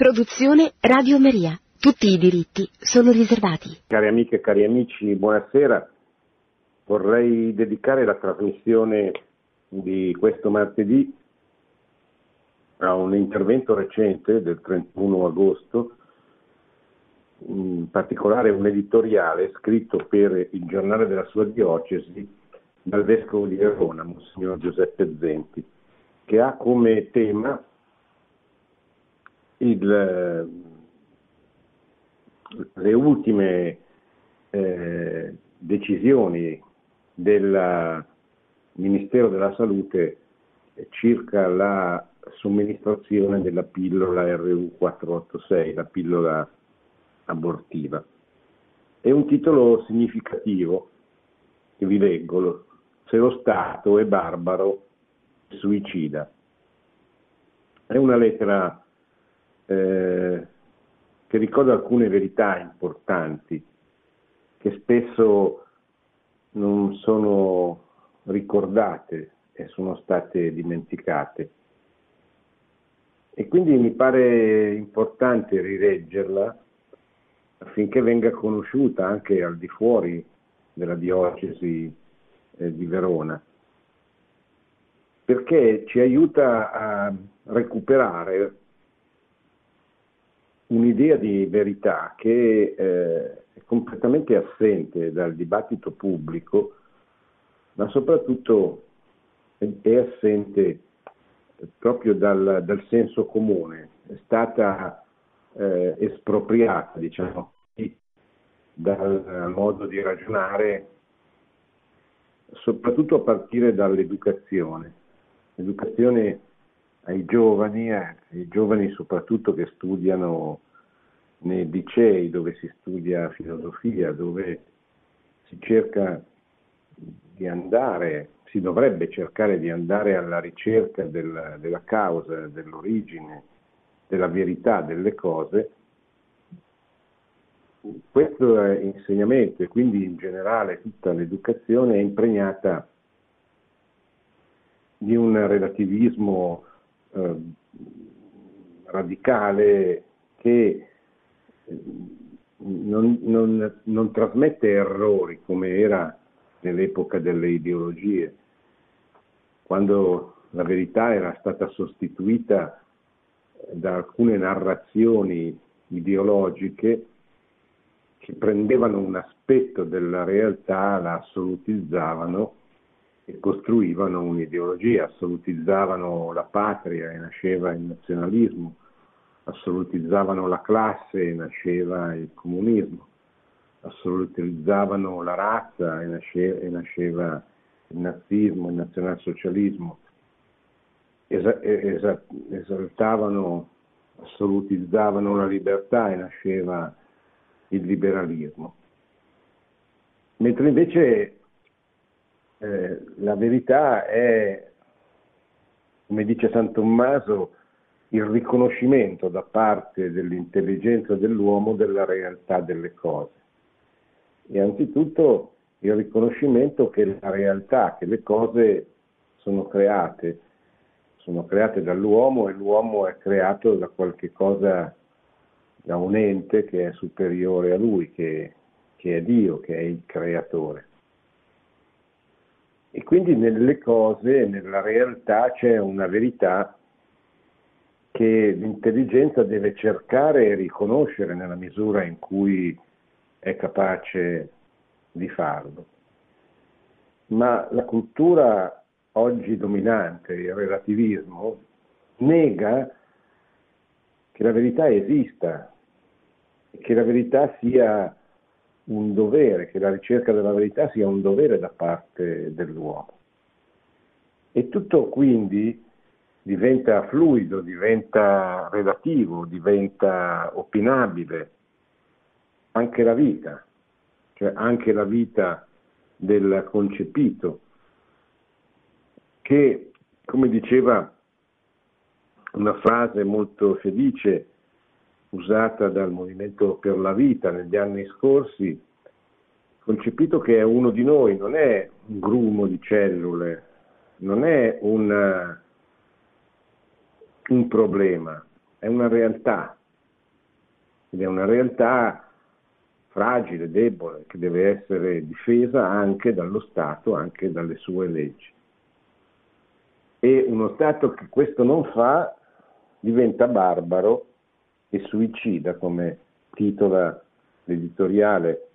Produzione Radio Maria. Tutti i diritti sono riservati. Cari amiche e cari amici, buonasera. Vorrei dedicare la trasmissione di questo martedì a un intervento recente del 31 agosto, in particolare un editoriale scritto per il giornale della sua diocesi dal vescovo di Verona, Monsignor Giuseppe Zenti, che ha come tema le ultime decisioni del Ministero della Salute circa la somministrazione della pillola RU486, la pillola abortiva. È un titolo significativo che vi leggo: "Se lo Stato è barbaro, suicida". È una lettera che ricorda alcune verità importanti che spesso non sono ricordate e sono state dimenticate. E quindi mi pare importante rileggerla affinché venga conosciuta anche al di fuori della diocesi di Verona, perché ci aiuta a recuperare un'idea di verità che è completamente assente dal dibattito pubblico, ma soprattutto è assente proprio dal senso comune. È stata espropriata, diciamo, dal modo di ragionare, soprattutto a partire dall'educazione. L'educazione ai giovani soprattutto che studiano nei licei, dove si studia filosofia, dove si dovrebbe cercare di andare alla ricerca della causa, dell'origine, della verità delle cose. Questo è insegnamento, e quindi in generale tutta l'educazione è impregnata di un relativismo radicale che non trasmette errori come era nell'epoca delle ideologie, quando la verità era stata sostituita da alcune narrazioni ideologiche che prendevano un aspetto della realtà, la assolutizzavano e costruivano un'ideologia. Assolutizzavano la patria e nasceva il nazionalismo, assolutizzavano la classe e nasceva il comunismo, assolutizzavano la razza e nasceva il nazismo, il nazionalsocialismo, assolutizzavano la libertà e nasceva il liberalismo. Mentre invece la verità è, come dice San Tommaso, il riconoscimento da parte dell'intelligenza dell'uomo della realtà delle cose, e anzitutto il riconoscimento che la realtà, che le cose sono create dall'uomo, e l'uomo è creato da qualche cosa, da un ente che è superiore a lui, che è Dio, che è il creatore. E quindi nelle cose, nella realtà, c'è una verità che l'intelligenza deve cercare e riconoscere nella misura in cui è capace di farlo. Ma la cultura oggi dominante, il relativismo, nega che la verità esista, che la verità sia un dovere, che la ricerca della verità sia un dovere da parte dell'uomo. E tutto quindi diventa fluido, diventa relativo, diventa opinabile. Anche la vita, cioè anche la vita del concepito, che, come diceva una frase molto felice usata dal Movimento per la Vita negli anni scorsi, concepito che è uno di noi, non è un grumo di cellule, non è un problema, è una realtà, ed è una realtà fragile, debole, che deve essere difesa anche dallo Stato, anche dalle sue leggi. E uno Stato che questo non fa diventa barbaro e suicida, come titola l'editoriale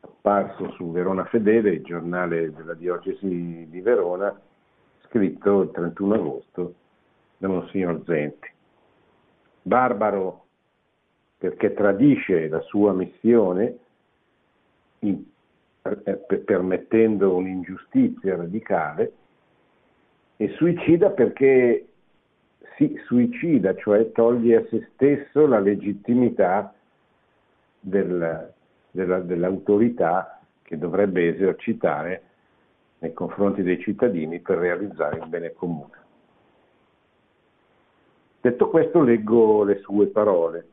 apparso su Verona Fedele, il giornale della diocesi di Verona, scritto il 31 agosto da Monsignor Zenti. Barbaro perché tradisce la sua missione permettendo un'ingiustizia radicale, e suicida perché si suicida, cioè toglie a se stesso la legittimità dell'autorità che dovrebbe esercitare nei confronti dei cittadini per realizzare un bene comune. Detto questo, leggo le sue parole.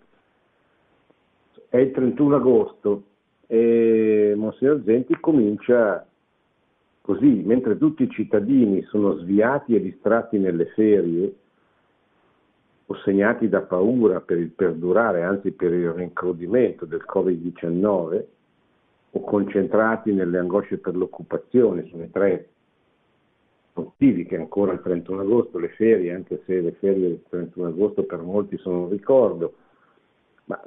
È il 31 agosto e Monsignor Zenti comincia così: mentre tutti i cittadini sono sviati e distratti nelle ferie, o segnati da paura per il perdurare, anzi per il rincrodimento del Covid-19, o concentrati nelle angosce per l'occupazione, sono i tre motivi che ancora il 31 agosto, le ferie, anche se le ferie del 31 agosto per molti sono un ricordo, ma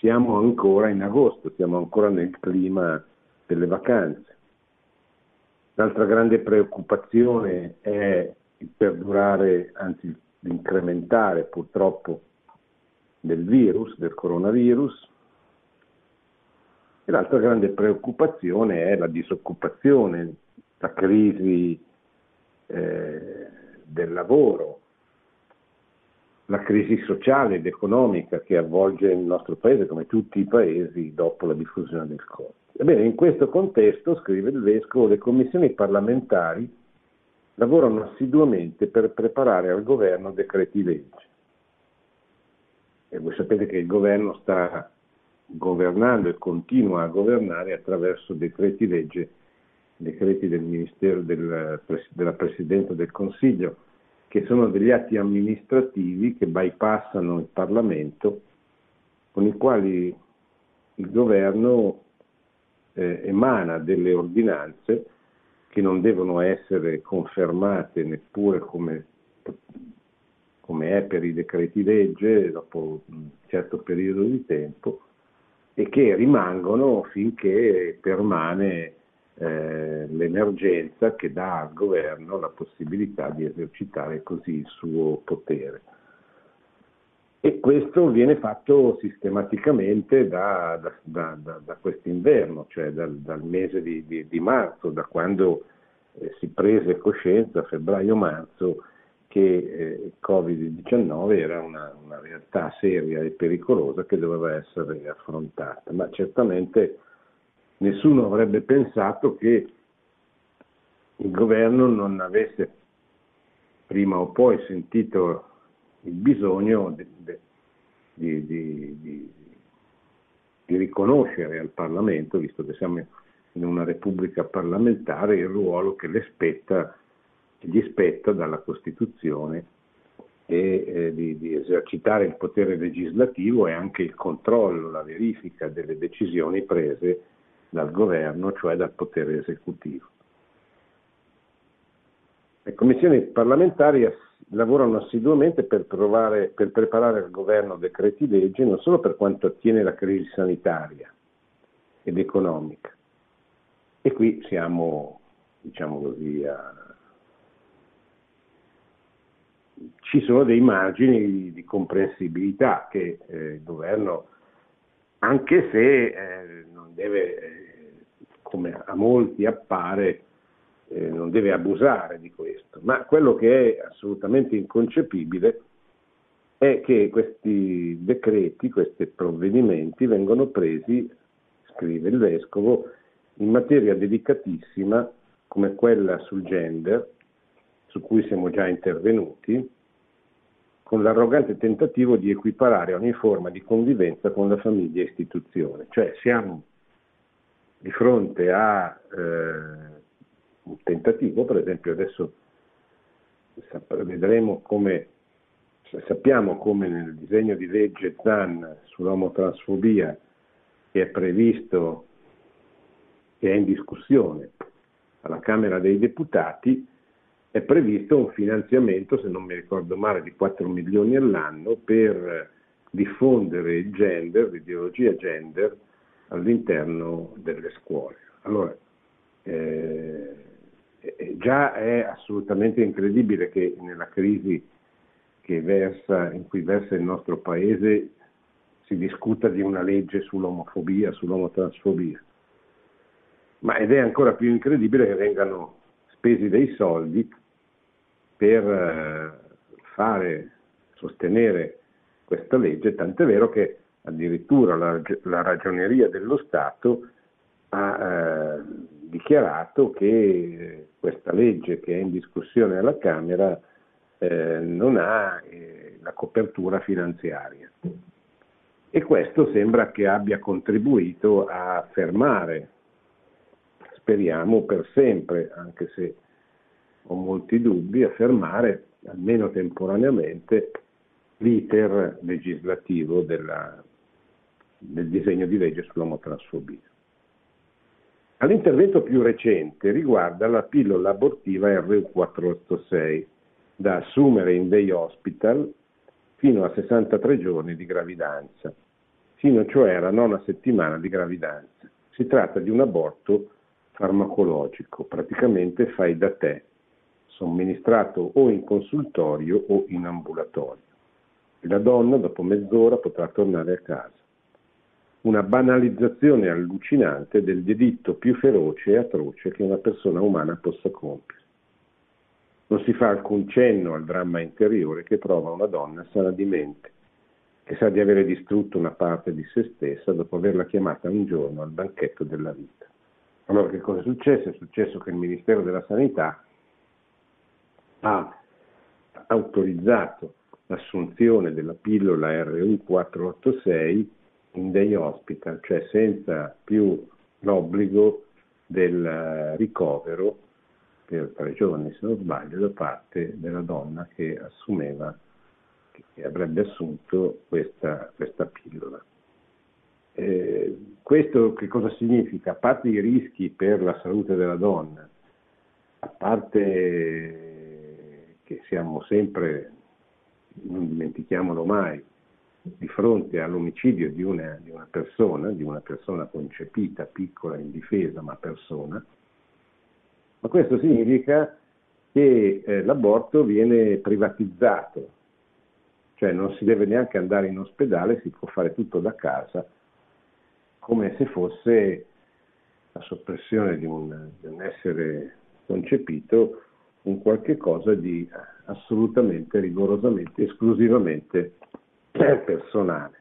siamo ancora in agosto, siamo ancora nel clima delle vacanze. L'altra grande preoccupazione è il perdurare, anzi l'incrementare purtroppo del virus, del coronavirus, e l'altra grande preoccupazione è la disoccupazione, la crisi del lavoro, la crisi sociale ed economica che avvolge il nostro paese come tutti i paesi dopo la diffusione del Covid. Ebbene, in questo contesto, scrive il Vescovo, le commissioni parlamentari lavorano assiduamente per preparare al governo decreti legge. E voi sapete che il governo sta governando e continua a governare attraverso decreti legge, decreti del Ministero della Presidenza del Consiglio, che sono degli atti amministrativi che bypassano il Parlamento, con i quali il governo emana delle ordinanze che non devono essere confermate neppure come è per i decreti legge dopo un certo periodo di tempo, e che rimangono finché permane l'emergenza che dà al governo la possibilità di esercitare così il suo potere. E questo viene fatto sistematicamente da quest'inverno, cioè dal mese di marzo, da quando si prese coscienza, febbraio-marzo, che il Covid-19 era una realtà seria e pericolosa che doveva essere affrontata. Ma certamente nessuno avrebbe pensato che il governo non avesse prima o poi sentito il bisogno di riconoscere al Parlamento, visto che siamo in una repubblica parlamentare, il ruolo che gli spetta dalla Costituzione e di esercitare il potere legislativo e anche il controllo, la verifica delle decisioni prese dal governo, cioè dal potere esecutivo. Le commissioni parlamentari lavorano assiduamente per preparare al governo decreti legge non solo per quanto attiene la crisi sanitaria ed economica, e qui siamo, diciamo così, ci sono dei margini di comprensibilità che il governo, anche se non deve, come a molti appare, non deve abusare di questo, ma quello che è assolutamente inconcepibile è che questi decreti, questi provvedimenti vengono presi, scrive il Vescovo, in materia delicatissima come quella sul gender, su cui siamo già intervenuti, con l'arrogante tentativo di equiparare ogni forma di convivenza con la famiglia e istituzione. Cioè siamo di fronte a un tentativo, per esempio adesso vedremo come Sappiamo come nel disegno di legge Zan sull'omotransfobia, che è previsto e è in discussione alla Camera dei Deputati, è previsto un finanziamento, se non mi ricordo male, di 4 milioni all'anno per diffondere il gender, l'ideologia gender, all'interno delle scuole. Allora, già è assolutamente incredibile che nella crisi in cui versa il nostro Paese si discuta di una legge sull'omofobia, sull'omotransfobia. Ed è ancora più incredibile che vengano spesi dei soldi per sostenere questa legge, tant'è vero che addirittura la Ragioneria dello Stato ha dichiarato che questa legge che è in discussione alla Camera non ha la copertura finanziaria, e questo sembra che abbia contribuito a fermare, speriamo per sempre, anche se ho molti dubbi, a fermare almeno temporaneamente l'iter legislativo del disegno di legge sull'omotransfobia. All'intervento più recente riguarda la pillola abortiva RU486, da assumere in dei hospital fino a 63 giorni di gravidanza, fino cioè alla nona settimana di gravidanza. Si tratta di un aborto farmacologico, praticamente fai da te, somministrato o in consultorio o in ambulatorio. E la donna dopo mezz'ora potrà tornare a casa. Una banalizzazione allucinante del delitto più feroce e atroce che una persona umana possa compiere. Non si fa alcun cenno al dramma interiore che prova una donna sana di mente, che sa di avere distrutto una parte di se stessa dopo averla chiamata un giorno al banchetto della vita. Allora, che cosa è successo? È successo che il Ministero della Sanità ha autorizzato l'assunzione della pillola RU486 in dei hospital, cioè senza più l'obbligo del ricovero per 3 giorni, se non sbaglio, da parte della donna che avrebbe assunto questa pillola. Questo che cosa significa? A parte i rischi per la salute della donna, a parte che siamo sempre, non dimentichiamolo mai, di fronte all'omicidio di una persona concepita, piccola, indifesa, ma persona. Ma questo significa che l'aborto viene privatizzato, cioè non si deve neanche andare in ospedale, si può fare tutto da casa, come se fosse la soppressione di un essere concepito, un qualche cosa di assolutamente, rigorosamente, esclusivamente personale.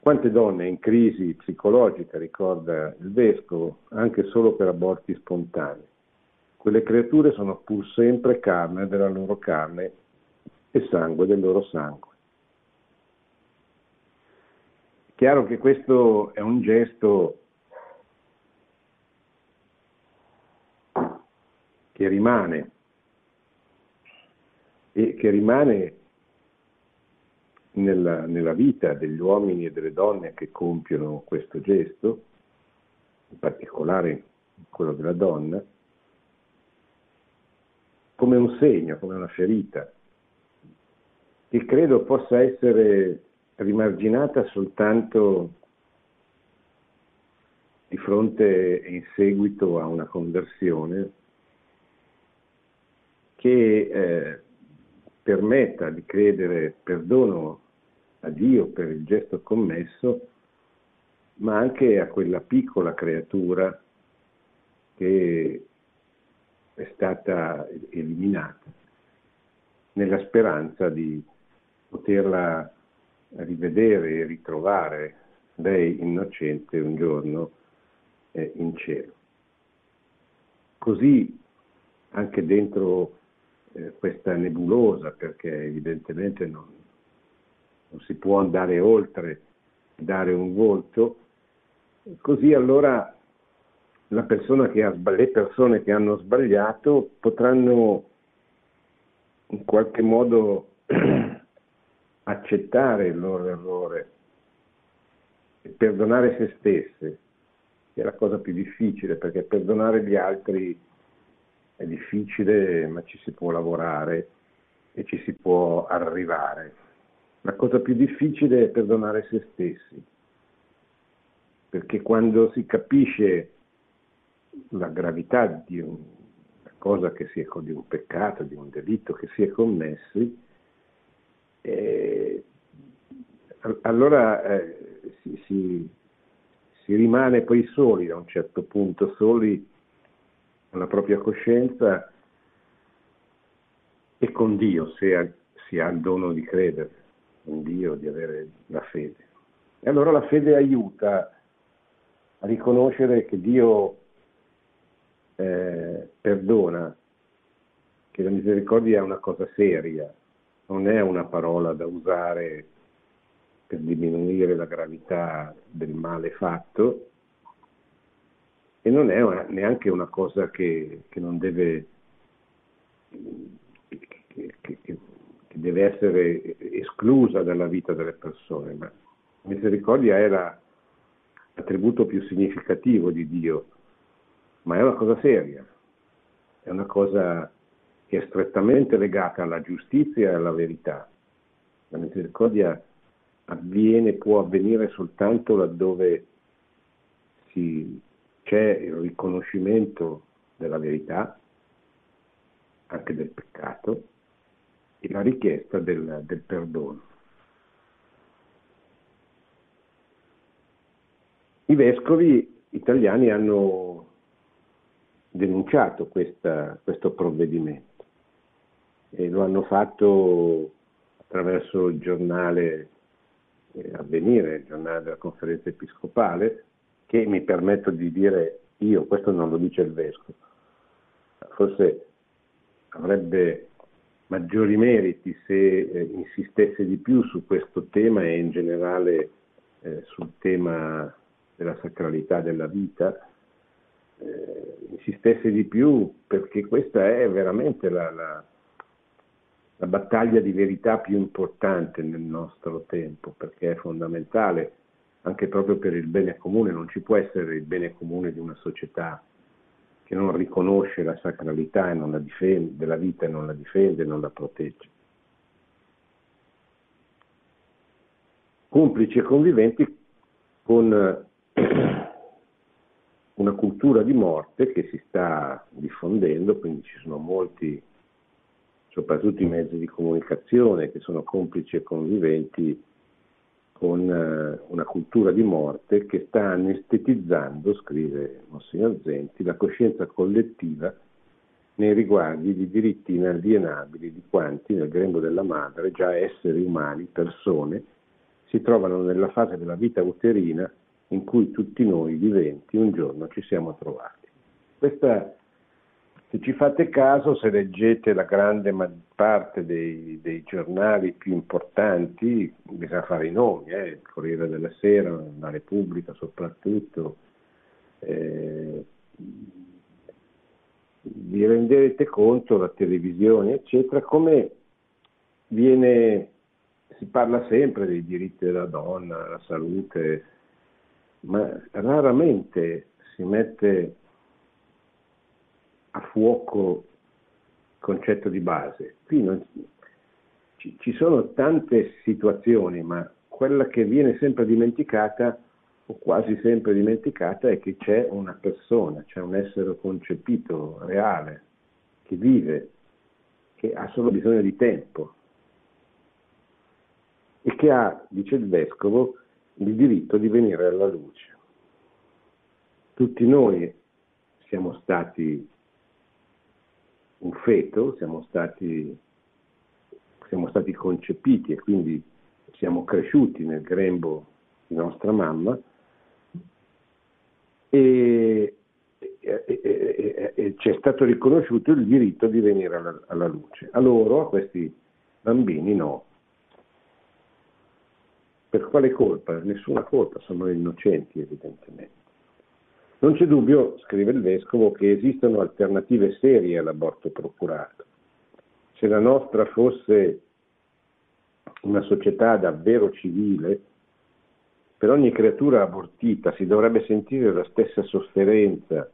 Quante donne in crisi psicologica, ricorda il Vescovo, anche solo per aborti spontanei. Quelle creature sono pur sempre carne della loro carne e sangue del loro sangue. Chiaro che questo è un gesto che rimane nella vita degli uomini e delle donne che compiono questo gesto, in particolare quello della donna, come un segno, come una ferita, che credo possa essere rimarginata soltanto di fronte e in seguito a una conversione che permetta di credere perdono a Dio per il gesto commesso, ma anche a quella piccola creatura che è stata eliminata, nella speranza di poterla rivedere e ritrovare, lei innocente, un giorno in cielo. Così anche dentro questa nebulosa, perché evidentemente non si può andare oltre, dare un volto, così allora le persone che hanno sbagliato potranno in qualche modo accettare il loro errore e perdonare se stesse, che è la cosa più difficile, perché perdonare gli altri è difficile, ma ci si può lavorare e ci si può arrivare. La cosa più difficile è perdonare se stessi, perché quando si capisce la gravità di una cosa che si è, di un peccato, di un delitto che si è commessi, allora si rimane poi soli, a un certo punto, soli con la propria coscienza e con Dio, se si ha il dono di credere in Dio, di avere la fede. E allora la fede aiuta a riconoscere che Dio perdona, che la misericordia è una cosa seria, non è una parola da usare per diminuire la gravità del male fatto, e non è neanche una cosa che non deve che deve essere esclusa dalla vita delle persone, ma la misericordia è l'attributo più significativo di Dio, ma è una cosa seria, è una cosa che è strettamente legata alla giustizia e alla verità. La misericordia avviene, può avvenire soltanto laddove c'è il riconoscimento della verità, anche del peccato, e la richiesta del perdono. I vescovi italiani hanno denunciato questo provvedimento e lo hanno fatto attraverso il giornale Avvenire, il giornale della conferenza episcopale, che mi permetto di dire io, questo non lo dice il vescovo, forse avrebbe maggiori meriti se insistesse di più su questo tema e in generale sul tema della sacralità della vita, insistesse di più, perché questa è veramente la battaglia di verità più importante nel nostro tempo, perché è fondamentale anche proprio per il bene comune. Non ci può essere il bene comune di una società che non riconosce la sacralità e non la difende, della vita, e non la difende, non la protegge. Complici e conviventi con una cultura di morte che si sta diffondendo, quindi ci sono molti, soprattutto i mezzi di comunicazione, che sono complici e conviventi con una cultura di morte che sta anestetizzando, scrive Monsignor Zenti, la coscienza collettiva nei riguardi di diritti inalienabili di quanti, nel grembo della madre, già esseri umani, persone, si trovano nella fase della vita uterina in cui tutti noi viventi un giorno ci siamo trovati. Questa, se ci fate caso, se leggete la grande parte dei giornali più importanti, bisogna fare i nomi, il Corriere della Sera, La Repubblica soprattutto, vi renderete conto, la televisione eccetera, come si parla sempre dei diritti della donna, la salute, ma raramente si mette a fuoco il concetto di base. Qui ci sono tante situazioni, ma quella che viene sempre dimenticata, o quasi sempre dimenticata, è che c'è una persona, c'è un essere concepito, reale, che vive, che ha solo bisogno di tempo e che ha, dice il vescovo, il diritto di venire alla luce. Tutti noi siamo stati un feto, siamo stati concepiti e quindi siamo cresciuti nel grembo di nostra mamma, e c'è stato riconosciuto il diritto di venire alla luce. A loro, a questi bambini, no. Per quale colpa? Nessuna colpa, sono innocenti evidentemente. Non c'è dubbio, scrive il vescovo, che esistono alternative serie all'aborto procurato, Se la nostra fosse una società davvero civile, per ogni creatura abortita si dovrebbe sentire la stessa sofferenza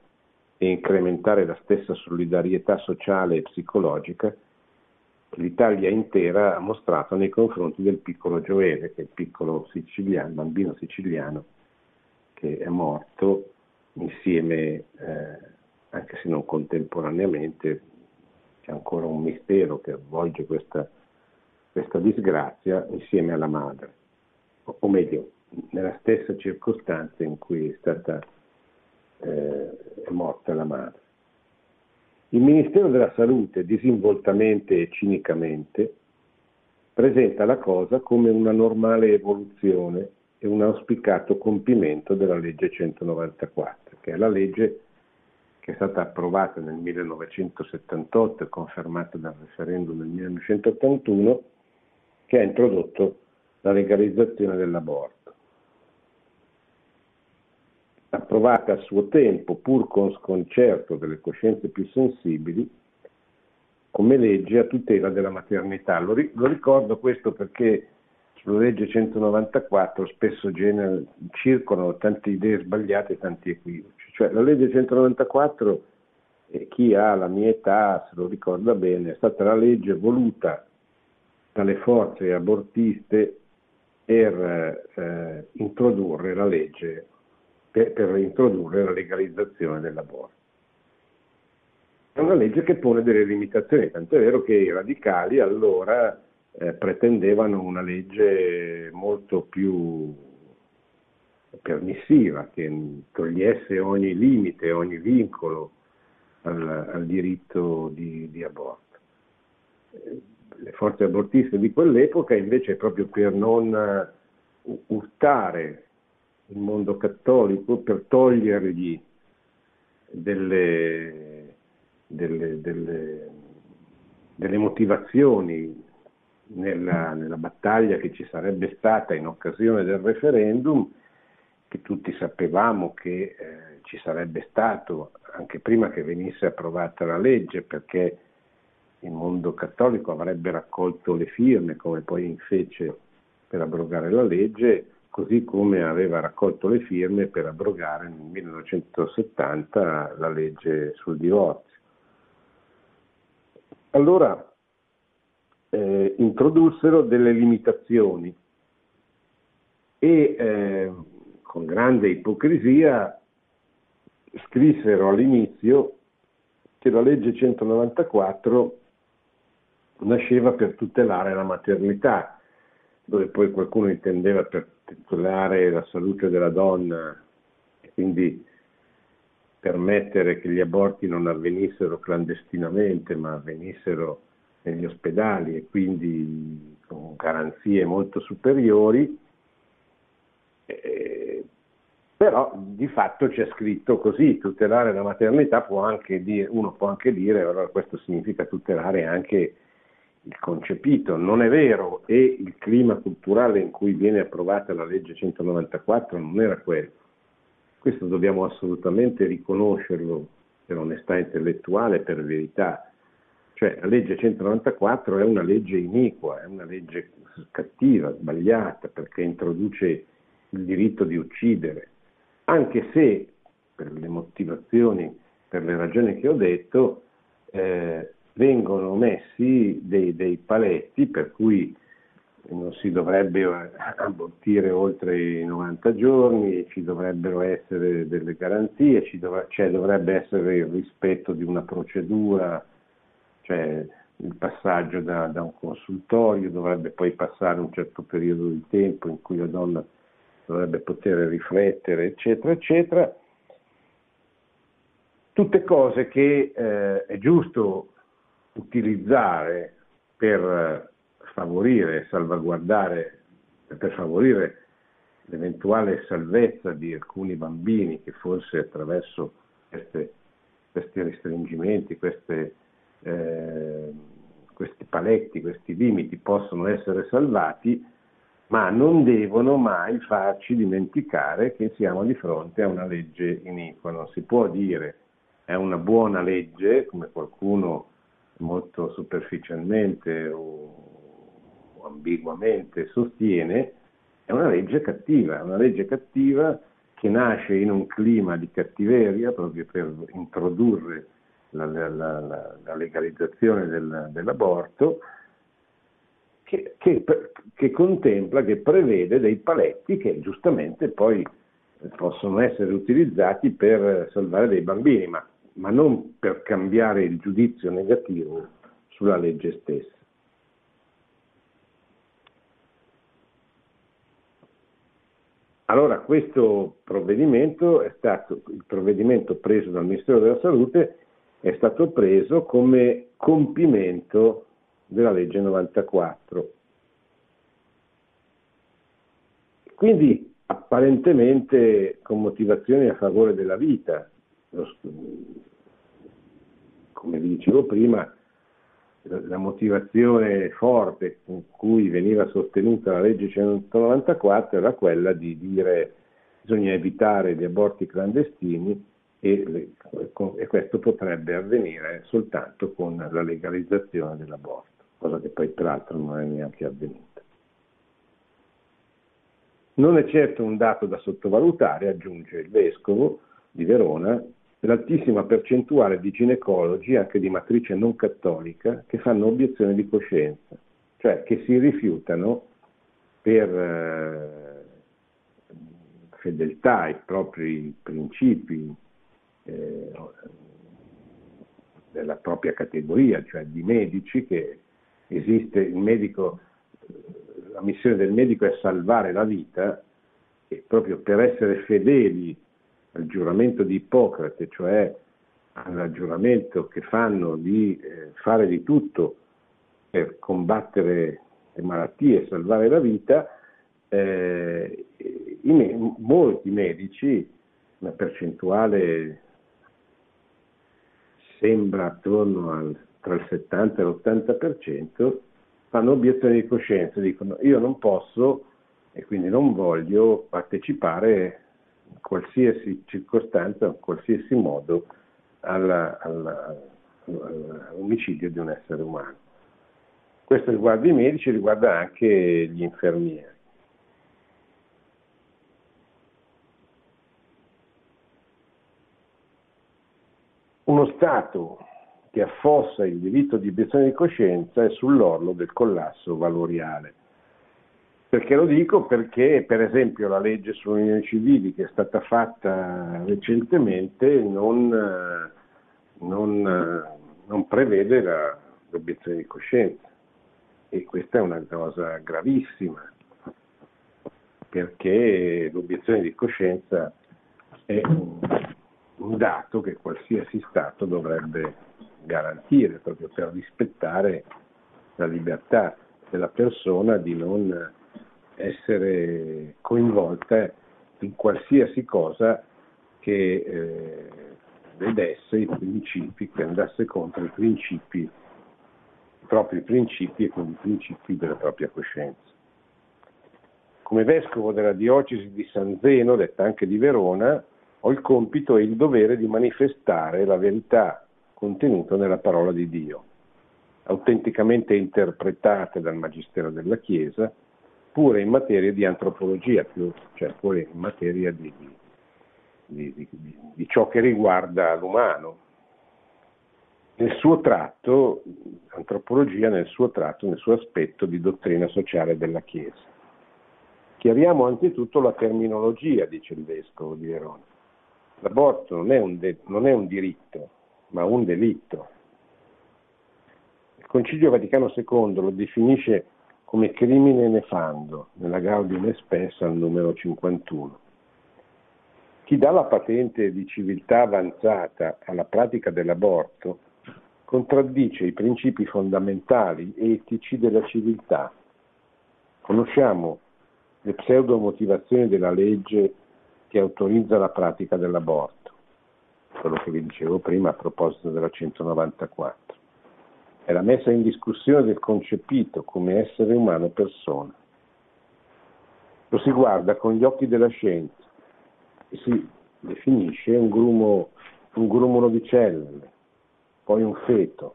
e incrementare la stessa solidarietà sociale e psicologica che l'Italia intera ha mostrato nei confronti del piccolo Gioele, che è il piccolo siciliano, bambino siciliano che è morto insieme, anche se non contemporaneamente. C'è ancora un mistero che avvolge questa disgrazia, insieme alla madre, o meglio, nella stessa circostanza in cui è morta la madre. Il Ministero della Salute, disinvoltamente e cinicamente, presenta la cosa come una normale evoluzione e un auspicato compimento della legge 194, che è la legge che è stata approvata nel 1978 e confermata dal referendum del 1981, che ha introdotto la legalizzazione dell'aborto. Approvata a suo tempo, pur con sconcerto delle coscienze più sensibili, come legge a tutela della maternità. Lo ricordo questo perché sulla legge 194 spesso circolano tante idee sbagliate e tanti equivoci. Cioè la legge 194, chi ha la mia età se lo ricorda bene, è stata la legge voluta dalle forze abortiste per introdurre la legalizzazione dell'aborto. È una legge che pone delle limitazioni, tant'è vero che i radicali allora pretendevano una legge molto più permissiva, che togliesse ogni limite, ogni vincolo al diritto di aborto. Le forze abortiste di quell'epoca invece, proprio per non urtare il mondo cattolico, per togliergli delle motivazioni nella battaglia che ci sarebbe stata in occasione del referendum, che tutti sapevamo che ci sarebbe stato anche prima che venisse approvata la legge, perché il mondo cattolico avrebbe raccolto le firme, come poi fece per abrogare la legge, così come aveva raccolto le firme per abrogare nel 1970 la legge sul divorzio. Allora introdussero delle limitazioni e con grande ipocrisia scrissero all'inizio che la legge 194 nasceva per tutelare la maternità, dove poi qualcuno intendeva per tutelare la salute della donna, quindi permettere che gli aborti non avvenissero clandestinamente, ma avvenissero negli ospedali e quindi con garanzie molto superiori. Però di fatto c'è scritto così: tutelare la maternità uno può anche dire allora questo significa tutelare anche il concepito. Non è vero, e il clima culturale in cui viene approvata la legge 194 non era quello. Questo dobbiamo assolutamente riconoscerlo per onestà intellettuale, per verità. Cioè la legge 194 è una legge iniqua, è una legge cattiva, sbagliata, perché introduce il diritto di uccidere, anche se per le motivazioni, per le ragioni che ho detto, vengono messi dei paletti per cui non si dovrebbe abortire oltre i 90 giorni, ci dovrebbero essere delle garanzie, dovrebbe essere il rispetto di una procedura, cioè il passaggio da un consultorio, dovrebbe poi passare un certo periodo di tempo in cui la donna dovrebbe poter riflettere, eccetera, eccetera. Tutte cose che è giusto utilizzare per favorire, salvaguardare, per favorire l'eventuale salvezza di alcuni bambini che forse attraverso questi restringimenti, questi paletti, questi limiti possono essere salvati, ma non devono mai farci dimenticare che siamo di fronte a una legge iniqua. Non si può dire è una buona legge, come qualcuno molto superficialmente o ambiguamente sostiene, è una legge cattiva, che nasce in un clima di cattiveria proprio per introdurre la legalizzazione dell'aborto, che contempla, che prevede dei paletti che giustamente poi possono essere utilizzati per salvare dei bambini, ma non per cambiare il giudizio negativo sulla legge stessa. Allora questo provvedimento è stato, il provvedimento preso dal Ministero della Salute è stato preso come compimento della legge 94. Quindi apparentemente con motivazioni a favore della vita, come vi dicevo prima, la motivazione forte con cui veniva sostenuta la legge 194 era quella di dire bisogna evitare gli aborti clandestini e questo potrebbe avvenire soltanto con la legalizzazione dell'aborto, cosa che poi peraltro non è neanche avvenuta. Non è certo un dato da sottovalutare, aggiunge il vescovo di Verona, l'altissima percentuale di ginecologi, anche di matrice non cattolica, che fanno obiezione di coscienza, cioè che si rifiutano per fedeltà ai propri principi, della propria categoria, cioè di medici, che esiste il medico, la missione del medico è salvare la vita, e proprio per essere fedeli al giuramento di Ippocrate, cioè al giuramento che fanno di fare di tutto per combattere le malattie e salvare la vita, molti medici, una percentuale sembra attorno tra il 70 e l'80%, fanno obiezioni di coscienza, dicono io non posso e quindi non voglio partecipare in qualsiasi circostanza, in qualsiasi modo, all'omicidio di un essere umano. Questo riguarda i medici, riguarda anche gli infermieri. Uno Stato che affossa il diritto di obiezione di coscienza è sull'orlo del collasso valoriale. Perché lo dico? Perché per esempio la legge sulle unioni civili che è stata fatta recentemente non prevede l'obiezione di coscienza, e questa è una cosa gravissima, perché l'obiezione di coscienza è un dato che qualsiasi Stato dovrebbe garantire proprio per rispettare la libertà della persona di non essere coinvolta in qualsiasi cosa che vedesse i principi, che andasse contro i propri principi e con i principi della propria coscienza. Come vescovo della diocesi di San Zeno, detta anche di Verona, ho il compito e il dovere di manifestare la verità contenuta nella parola di Dio, autenticamente interpretate dal Magistero della Chiesa, pure in materia di antropologia, cioè pure in materia di ciò che riguarda l'umano, nel suo tratto, antropologia nel suo aspetto di dottrina sociale della Chiesa. Chiariamo anzitutto la terminologia, dice il vescovo di Verona. L'aborto non è un diritto, ma un delitto. Il Concilio Vaticano II lo definisce come crimine nefando nella Gaudium et Spes al numero 51. Chi dà la patente di civiltà avanzata alla pratica dell'aborto contraddice i principi fondamentali etici della civiltà. Conosciamo le pseudo-motivazioni della legge che autorizza la pratica dell'aborto, quello che vi dicevo prima a proposito della 194. È la messa in discussione del concepito come essere umano persona. Lo si guarda con gli occhi della scienza e si definisce un grumulo di cellule, poi un feto,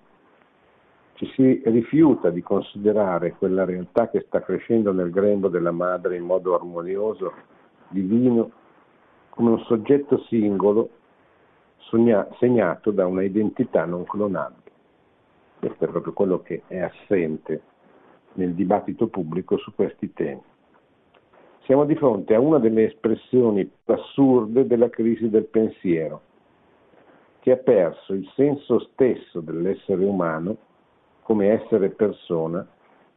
Ci si rifiuta di considerare quella realtà che sta crescendo nel grembo della madre in modo armonioso, divino, come un soggetto singolo segnato da una identità non clonabile. Questo è proprio quello che è assente nel dibattito pubblico su questi temi. Siamo di fronte a una delle espressioni più assurde della crisi del pensiero, che ha perso il senso stesso dell'essere umano come essere persona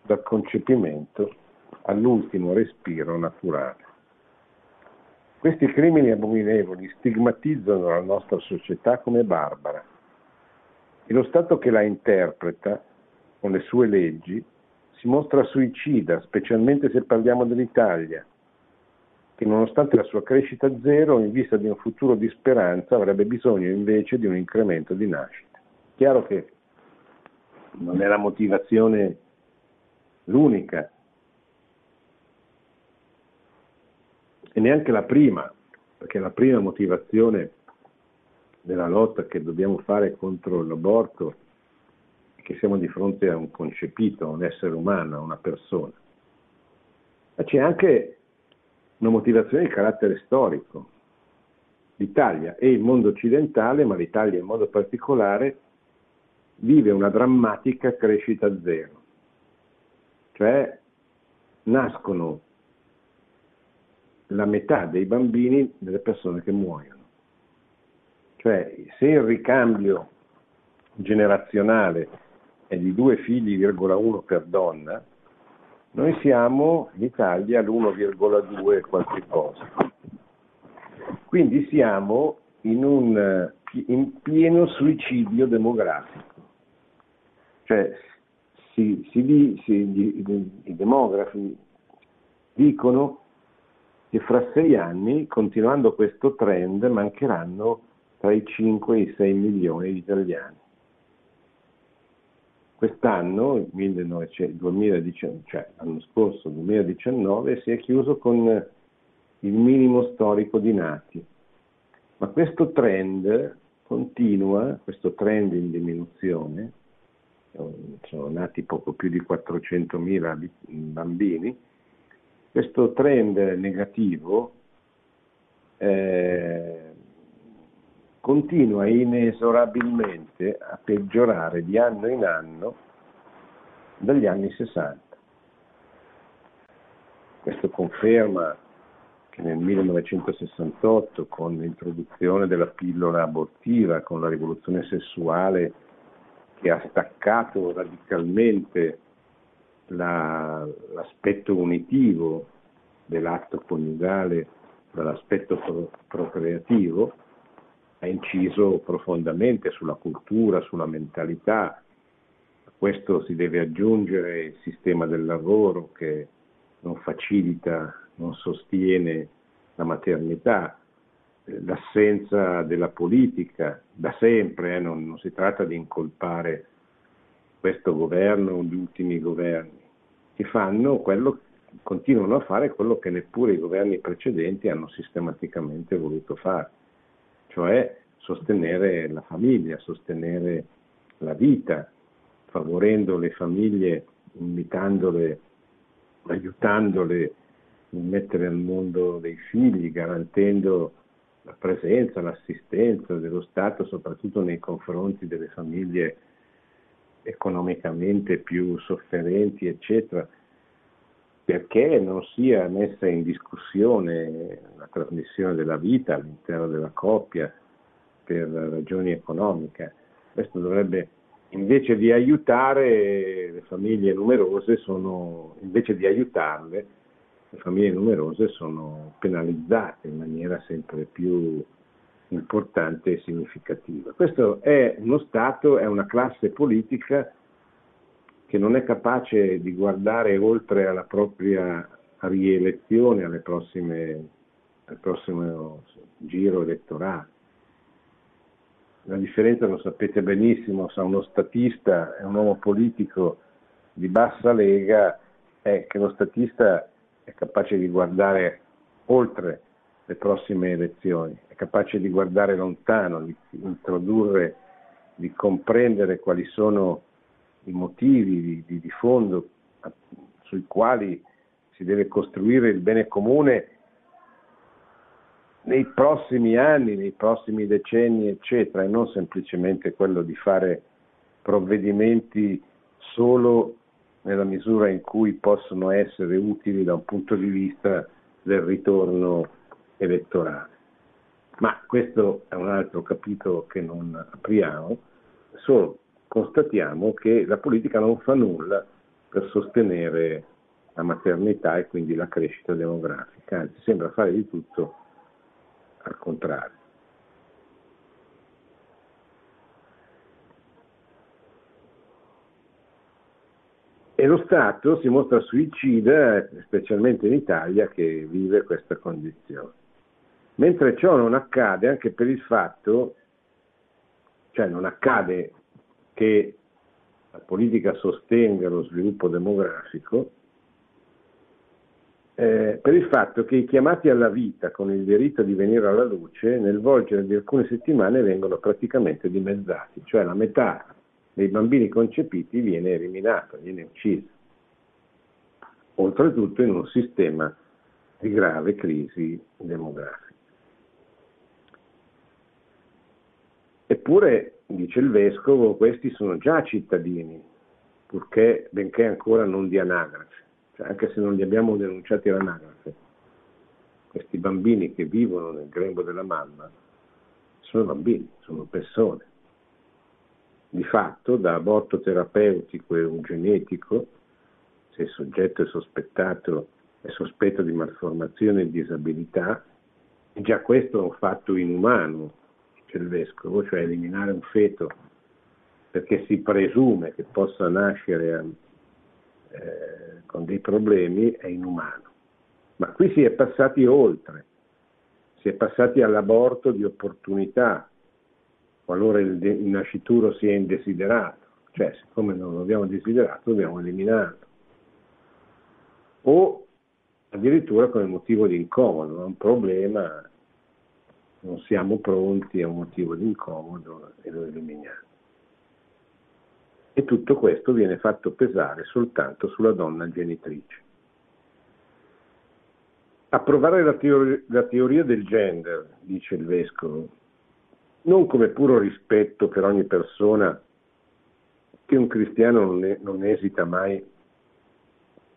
dal concepimento all'ultimo respiro naturale. Questi crimini abominevoli stigmatizzano la nostra società come barbara e lo Stato che la interpreta con le sue leggi si mostra suicida, specialmente se parliamo dell'Italia, che nonostante la sua crescita zero, in vista di un futuro di speranza, avrebbe bisogno invece di un incremento di nascite. Chiaro che non è la motivazione l'unica e neanche la prima, perché la prima motivazione della lotta che dobbiamo fare contro l'aborto è che siamo di fronte a un concepito, a un essere umano, a una persona. Ma c'è anche una motivazione di carattere storico. L'Italia e il mondo occidentale, ma l'Italia in modo particolare, vive una drammatica crescita zero, cioè nascono la metà dei bambini delle persone che muoiono. Cioè, se il ricambio generazionale è di 2 figli, 1 per donna, noi siamo in Italia all'1,2 qualche cosa. Quindi siamo in pieno suicidio demografico. Cioè, i demografi dicono che fra 6 anni, continuando questo trend, mancheranno tra i 5 e i 6 milioni di italiani. Quest'anno, l'anno scorso, 2019, si è chiuso con il minimo storico di nati. Ma questo trend continua, questo trend in diminuzione. Sono nati poco più di 400.000 bambini. Questo trend negativo continua inesorabilmente a peggiorare di anno in anno dagli anni 60. Questo conferma che nel 1968, con l'introduzione della pillola abortiva, con la rivoluzione sessuale che ha staccato radicalmente l'aspetto unitivo dell'atto coniugale dall'aspetto procreativo, ha inciso profondamente sulla cultura, sulla mentalità. A questo si deve aggiungere il sistema del lavoro che non facilita, non sostiene la maternità, l'assenza della politica, da sempre, non si tratta di incolpare questo governo o gli ultimi governi, che continuano a fare quello che neppure i governi precedenti hanno sistematicamente voluto fare, cioè sostenere la famiglia, sostenere la vita, favorendo le famiglie, invitandole, aiutandole a mettere al mondo dei figli, garantendo la presenza, l'assistenza dello Stato, soprattutto nei confronti delle famiglie economicamente più sofferenti, eccetera, perché non sia messa in discussione la trasmissione della vita all'interno della coppia per ragioni economiche. Questo dovrebbe, invece di aiutare le famiglie numerose, le famiglie numerose sono penalizzate in maniera sempre più importante e significativa. Questo è uno Stato, è una classe politica che non è capace di guardare oltre alla propria rielezione, al prossimo giro elettorale. La differenza, lo sapete benissimo, tra uno statista e un uomo politico di bassa lega è che lo statista è capace di guardare oltre le prossime elezioni, è capace di guardare lontano, di comprendere quali sono i motivi di fondo sui quali si deve costruire il bene comune nei prossimi anni, nei prossimi decenni, eccetera, e non semplicemente quello di fare provvedimenti solo nella misura in cui possono essere utili da un punto di vista del ritorno elettorale. Ma questo è un altro capitolo che non apriamo, solo constatiamo che la politica non fa nulla per sostenere la maternità e quindi la crescita demografica, anzi sembra fare di tutto al contrario. E lo Stato si mostra suicida, specialmente in Italia, che vive questa condizione. Mentre ciò non accade anche per il fatto, cioè non accade che la politica sostenga lo sviluppo demografico, per il fatto che i chiamati alla vita con il diritto di venire alla luce nel volgere di alcune settimane vengono praticamente dimezzati, cioè la metà dei bambini concepiti viene eliminata, viene uccisa, oltretutto in un sistema di grave crisi demografica. Eppure, dice il Vescovo, questi sono già cittadini, benché ancora non di anagrafe. Cioè, anche se non li abbiamo denunciati all'anagrafe, questi bambini che vivono nel grembo della mamma sono bambini, sono persone. Di fatto, da aborto terapeutico e eugenetico, se il soggetto è sospetto di malformazione e disabilità, già questo è un fatto inumano, dice il Vescovo, cioè eliminare un feto perché si presume che possa nascere con dei problemi è inumano. Ma qui si è passati oltre, si è passati all'aborto di opportunità, qualora il nascituro sia indesiderato, cioè siccome non lo abbiamo desiderato dobbiamo eliminarlo, o addirittura come motivo di incomodo, è un problema, non siamo pronti, è un motivo di incomodo e lo eliminiamo. E tutto questo viene fatto pesare soltanto sulla donna genitrice. Approvare la teoria del gender, dice il Vescovo, non come puro rispetto per ogni persona che un cristiano non esita mai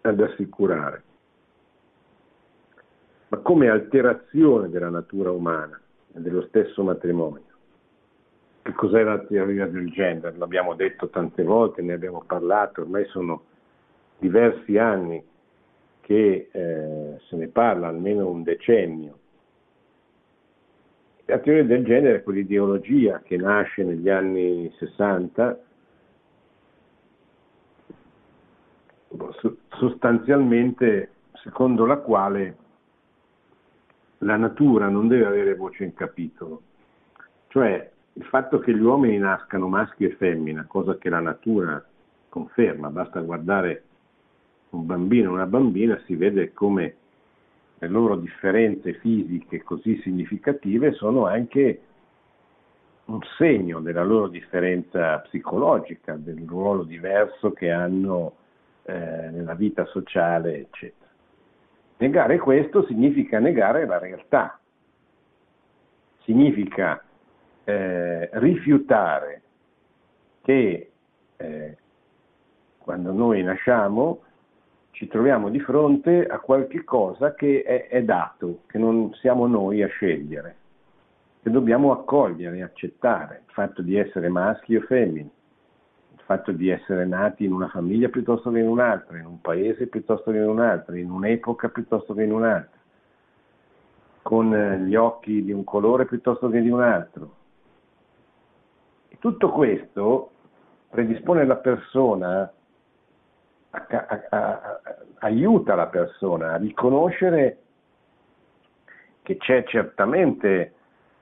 ad assicurare, ma come alterazione della natura umana e dello stesso matrimonio. Che cos'è la teoria del gender? L'abbiamo detto tante volte, ne abbiamo parlato, ormai sono diversi anni che se ne parla, almeno un decennio. La teoria del gender è quell'ideologia che nasce negli anni 60, sostanzialmente secondo la quale la natura non deve avere voce in capitolo, cioè il fatto che gli uomini nascano maschi e femmina, cosa che la natura conferma, basta guardare un bambino e una bambina, si vede come le loro differenze fisiche così significative sono anche un segno della loro differenza psicologica, del ruolo diverso che hanno nella vita sociale, eccetera. Negare questo significa negare la realtà, significa rifiutare che quando noi nasciamo ci troviamo di fronte a qualche cosa che è dato, che non siamo noi a scegliere, che dobbiamo accogliere e accettare, il fatto di essere maschi o femmine, il fatto di essere nati in una famiglia piuttosto che in un'altra, in un paese piuttosto che in un'altra, in un'epoca piuttosto che in un'altra, con gli occhi di un colore piuttosto che di un altro. Tutto questo predispone la persona, aiuta la persona a riconoscere che c'è certamente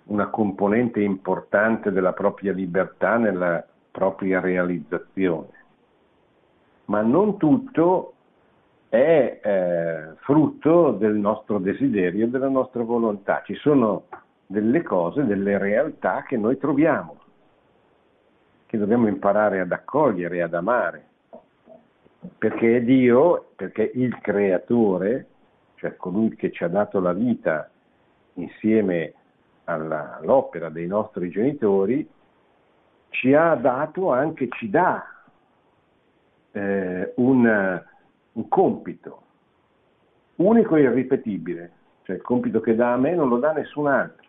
una componente importante della propria libertà nella propria realizzazione, ma non tutto è frutto del nostro desiderio e della nostra volontà. Ci sono delle cose, delle realtà che noi troviamo, che che dobbiamo imparare ad accogliere, ad amare, perché Dio, perché il creatore, cioè colui che ci ha dato la vita insieme all'opera dei nostri genitori, ci ha dato, anche ci dà un compito unico e irripetibile, cioè il compito che dà a me non lo dà nessun altro,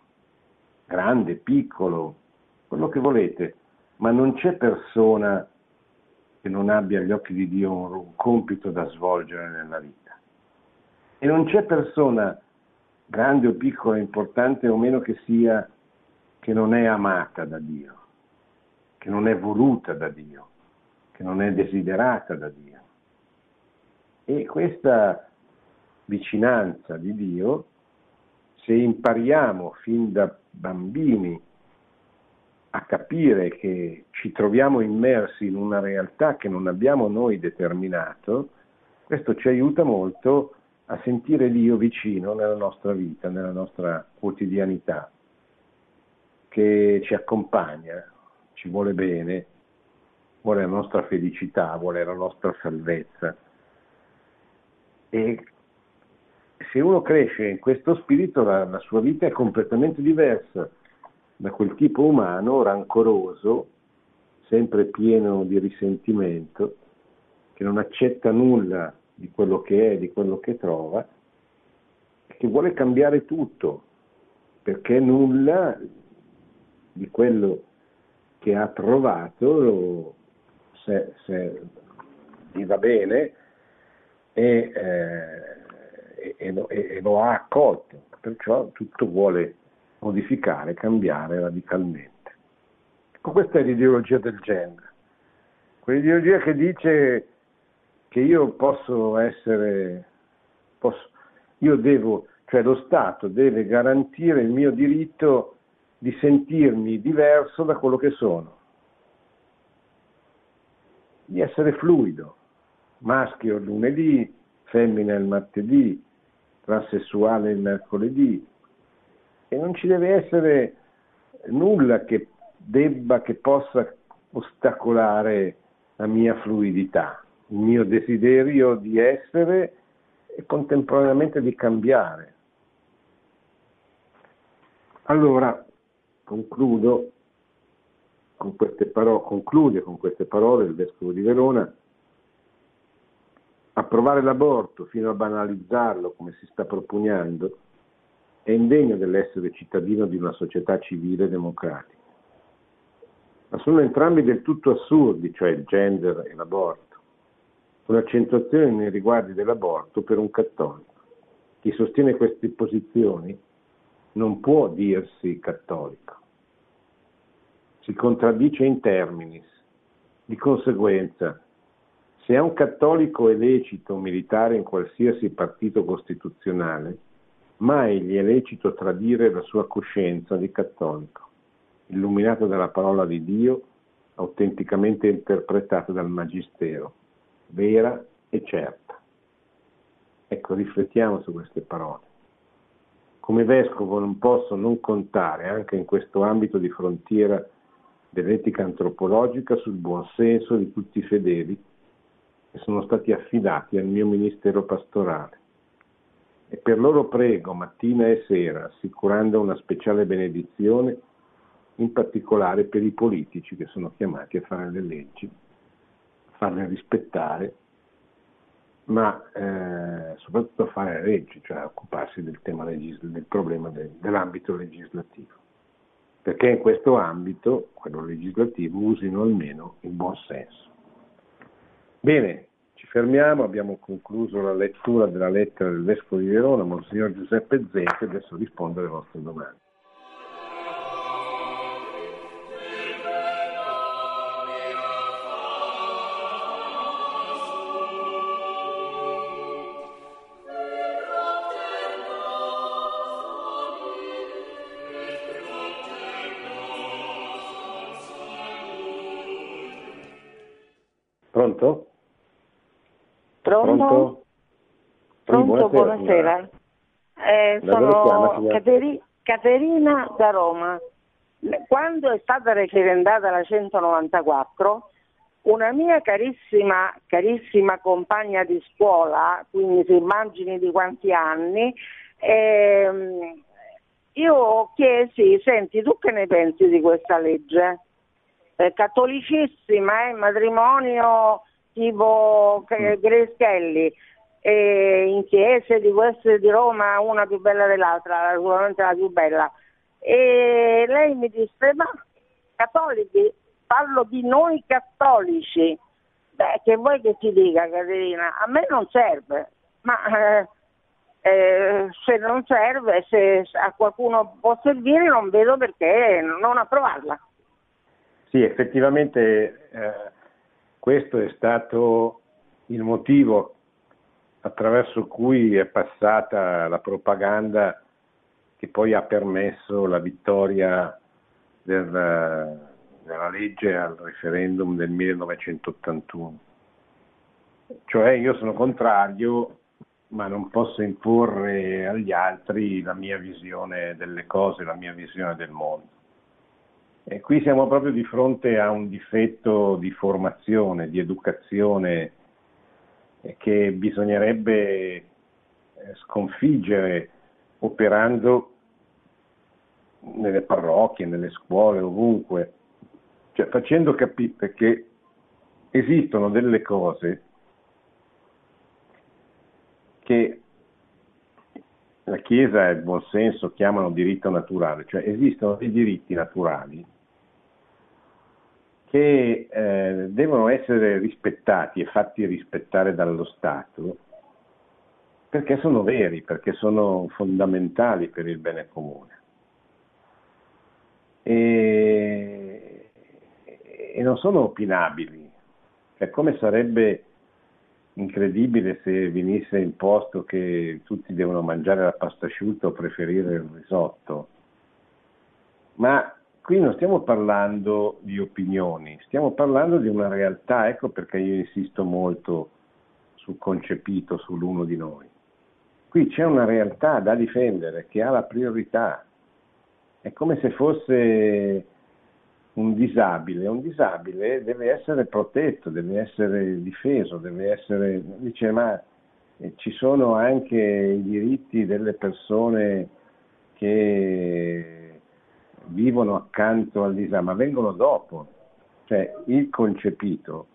grande, piccolo, quello che volete, ma non c'è persona che non abbia agli occhi di Dio un compito da svolgere nella vita, e non c'è persona, grande o piccola, importante o meno che sia, che non è amata da Dio, che non è voluta da Dio, che non è desiderata da Dio. E questa vicinanza di Dio, se impariamo fin da bambini a capire che ci troviamo immersi in una realtà che non abbiamo noi determinato, questo ci aiuta molto a sentire Dio vicino nella nostra vita, nella nostra quotidianità, che ci accompagna, ci vuole bene, vuole la nostra felicità, vuole la nostra salvezza. E se uno cresce in questo spirito, la sua vita è completamente diversa da quel tipo umano, rancoroso, sempre pieno di risentimento, che non accetta nulla di quello che è, di quello che trova, che vuole cambiare tutto, perché nulla di quello che ha trovato, se gli va bene, e lo ha accolto, perciò tutto vuole modificare, cambiare radicalmente. Ecco, questa è l'ideologia del genere, quell'ideologia che dice che io cioè lo Stato deve garantire il mio diritto di sentirmi diverso da quello che sono, di essere fluido, maschio il lunedì, femmina il martedì, transessuale il mercoledì, e non ci deve essere nulla che possa ostacolare la mia fluidità, il mio desiderio di essere e contemporaneamente di cambiare. Allora, conclude con queste parole il Vescovo di Verona: approvare l'aborto fino a banalizzarlo, come si sta propugnando, è indegno dell'essere cittadino di una società civile e democratica. Ma sono entrambi del tutto assurdi, cioè il gender e l'aborto. Un'accentuazione nei riguardi dell'aborto per un cattolico. Chi sostiene queste posizioni non può dirsi cattolico. Si contraddice in terminis. Di conseguenza, se è un cattolico è lecito militare in qualsiasi partito costituzionale, mai gli è lecito tradire la sua coscienza di cattolico, illuminato dalla parola di Dio, autenticamente interpretata dal Magistero, vera e certa. Ecco, riflettiamo su queste parole. Come vescovo non posso non contare, anche in questo ambito di frontiera dell'etica antropologica, sul buon senso di tutti i fedeli che sono stati affidati al mio ministero pastorale. E per loro prego mattina e sera, assicurando una speciale benedizione, in particolare per i politici che sono chiamati a fare le leggi, a farle rispettare, ma soprattutto a fare le leggi, cioè a occuparsi del tema del problema dell'ambito legislativo. Perché in questo ambito, quello legislativo, usino almeno il buon senso. Bene, ci fermiamo, abbiamo concluso la lettura della lettera del Vescovo di Verona, Monsignor Giuseppe Zenti, adesso risponde alle vostre domande. Pronto? Pronto? Pronto, buonasera. Sono Caterina da Roma. Quando è stata referendata la 194, una mia carissima compagna di scuola, quindi ti immagini di quanti anni, io chiesi: senti, tu che ne pensi di questa legge? Cattolicissima, matrimonio tipo Greschelli, in chiese di queste di Roma, una più bella dell'altra, sicuramente la più bella. E lei mi disse: ma cattolici? Parlo di noi cattolici. Beh, che vuoi che ti dica, Caterina? A me non serve, ma se non serve, se a qualcuno può servire, non vedo perché non approvarla. Sì, effettivamente questo è stato il motivo attraverso cui è passata la propaganda che poi ha permesso la vittoria della legge al referendum del 1981. Cioè, io sono contrario, ma non posso imporre agli altri la mia visione delle cose, la mia visione del mondo. E qui siamo proprio di fronte a un difetto di formazione, di educazione, che bisognerebbe sconfiggere operando nelle parrocchie, nelle scuole, ovunque. Cioè, facendo capire che esistono delle cose che la Chiesa e il buon senso chiamano diritto naturale, cioè esistono dei diritti naturali che devono essere rispettati e fatti rispettare dallo Stato, perché sono veri, perché sono fondamentali per il bene comune. E non sono opinabili. Cioè, come sarebbe incredibile se venisse imposto che tutti devono mangiare la pasta asciutta o preferire il risotto. Ma qui non stiamo parlando di opinioni, stiamo parlando di una realtà. Ecco perché io insisto molto sul concepito, sull'uno di noi. Qui c'è una realtà da difendere che ha la priorità. È come se fosse un disabile deve essere protetto, deve essere difeso, deve essere, dice, ma ci sono anche i diritti delle persone che vivono accanto al disabile, ma vengono dopo. Cioè, il concepito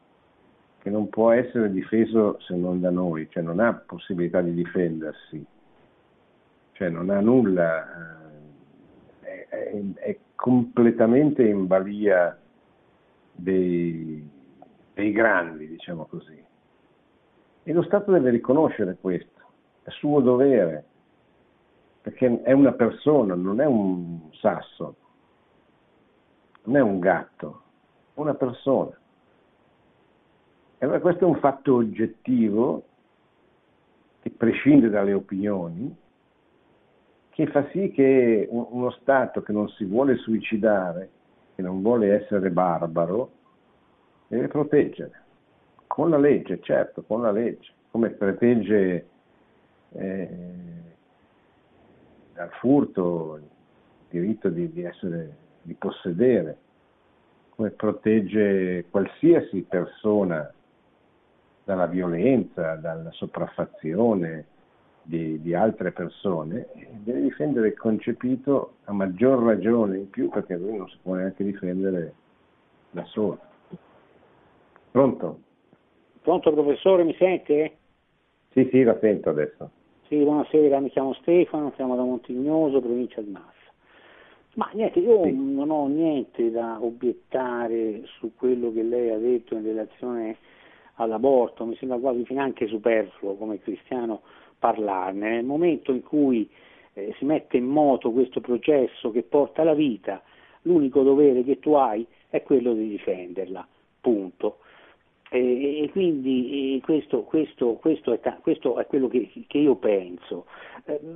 che non può essere difeso se non da noi, cioè non ha possibilità di difendersi, cioè non ha nulla, è completamente in balia dei grandi, diciamo così. E lo Stato deve riconoscere questo, è suo dovere, perché è una persona, non è un sasso, non è un gatto, è una persona. E allora questo è un fatto oggettivo che prescinde dalle opinioni, che fa sì che uno Stato che non si vuole suicidare, che non vuole essere barbaro, deve proteggere, con la legge, certo, con la legge, come protegge dal furto il diritto di possedere, come protegge qualsiasi persona dalla violenza, dalla sopraffazione di altre persone. Deve difendere il concepito a maggior ragione in più, perché lui non si può neanche difendere da solo. Pronto? Pronto, professore, mi sente? Sì, la sento adesso. Sì, buonasera, mi chiamo Stefano, siamo da Montignoso, provincia di Massa. Ma niente, io sì, non ho niente da obiettare su quello che lei ha detto in relazione all'aborto, mi sembra quasi finanche superfluo come cristiano parlarne, nel momento in cui si mette in moto questo processo che porta alla vita, l'unico dovere che tu hai è quello di difenderla, punto. E quindi questo è quello che io penso,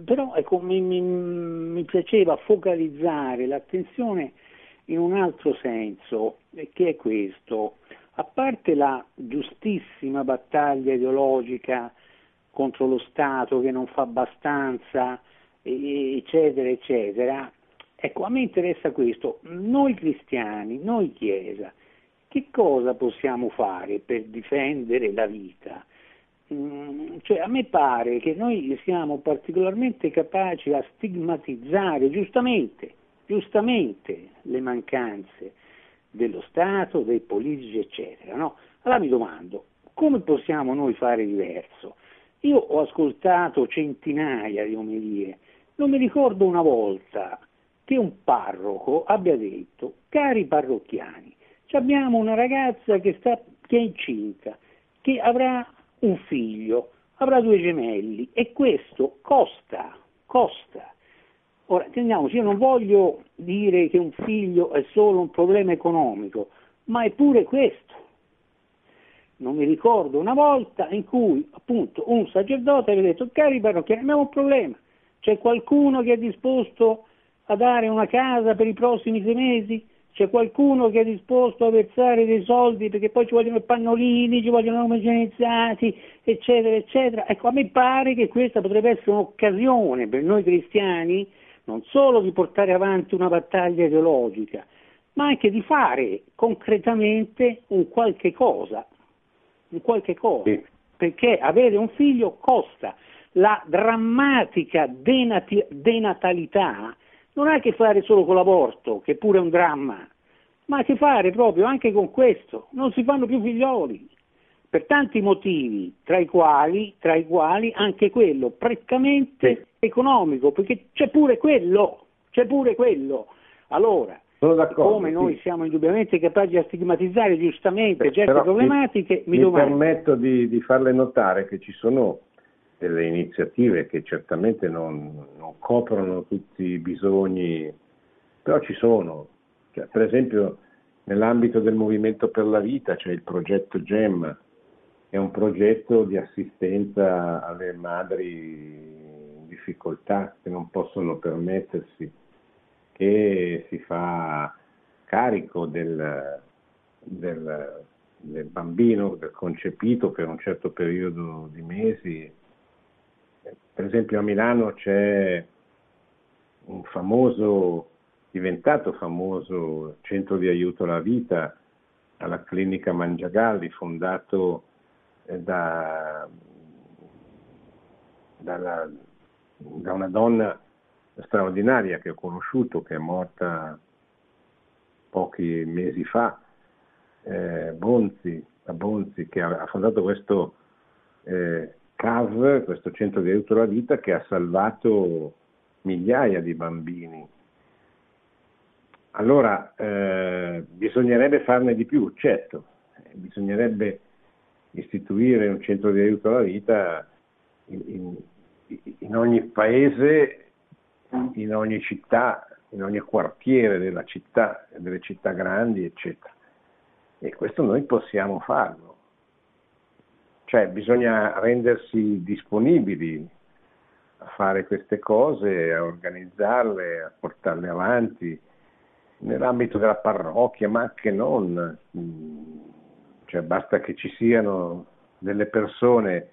però ecco, mi piaceva focalizzare l'attenzione in un altro senso, che è questo: a parte la giustissima battaglia ideologica contro lo Stato che non fa abbastanza, eccetera, eccetera, Ecco, a me interessa questo. Noi cristiani, noi Chiesa, che cosa possiamo fare per difendere la vita? Cioè, a me pare che noi siamo particolarmente capaci a stigmatizzare giustamente le mancanze dello Stato, dei politici, eccetera, no? Allora mi domando, come possiamo noi fare diverso? Io ho ascoltato centinaia di omelie, non mi ricordo una volta che un parroco abbia detto: cari parrocchiani, abbiamo una ragazza che è incinta, che avrà un figlio, avrà 2 gemelli, e questo costa. Ora, intendiamoci, io non voglio dire che un figlio è solo un problema economico, ma è pure questo. Non mi ricordo una volta in cui, appunto, un sacerdote aveva detto: cari parrocchiani, abbiamo un problema, c'è qualcuno che è disposto a dare una casa per i prossimi 6 mesi? C'è qualcuno che è disposto a versare dei soldi perché poi ci vogliono i pannolini, ci vogliono gli omogenizzati, eccetera, eccetera. Ecco, a me pare che questa potrebbe essere un'occasione per noi cristiani non solo di portare avanti una battaglia ideologica, ma anche di fare concretamente un qualche cosa. Sì. Perché avere un figlio costa. La drammatica denatalità non ha a che fare solo con l'aborto, che pure è un dramma, ma ha a che fare proprio anche con questo. Non si fanno più figlioli, per tanti motivi, tra i quali anche quello prettamente economico, perché c'è pure quello. Allora, come noi siamo indubbiamente capaci a stigmatizzare giustamente certe problematiche, mi domando... permetto di farle notare che ci sono delle iniziative che certamente non coprono tutti i bisogni, però ci sono, cioè, per esempio nell'ambito del Movimento per la Vita c'è il progetto GEM, è un progetto di assistenza alle madri in difficoltà che non possono permettersi, che si fa carico del bambino, del concepito per un certo periodo di mesi. Per esempio a Milano c'è un diventato famoso centro di aiuto alla vita, alla clinica Mangiagalli, fondato da una donna straordinaria che ho conosciuto, che è morta pochi mesi fa, Bonzi, che ha fondato questo CAV, questo centro di aiuto alla vita, che ha salvato migliaia di bambini. Allora, bisognerebbe farne di più, certo, bisognerebbe istituire un centro di aiuto alla vita in ogni paese, in ogni città, in ogni quartiere della città, delle città grandi, eccetera. E questo noi possiamo farlo. Cioè, bisogna rendersi disponibili a fare queste cose, a organizzarle, a portarle avanti nell'ambito della parrocchia, ma anche non. Cioè, basta che ci siano delle persone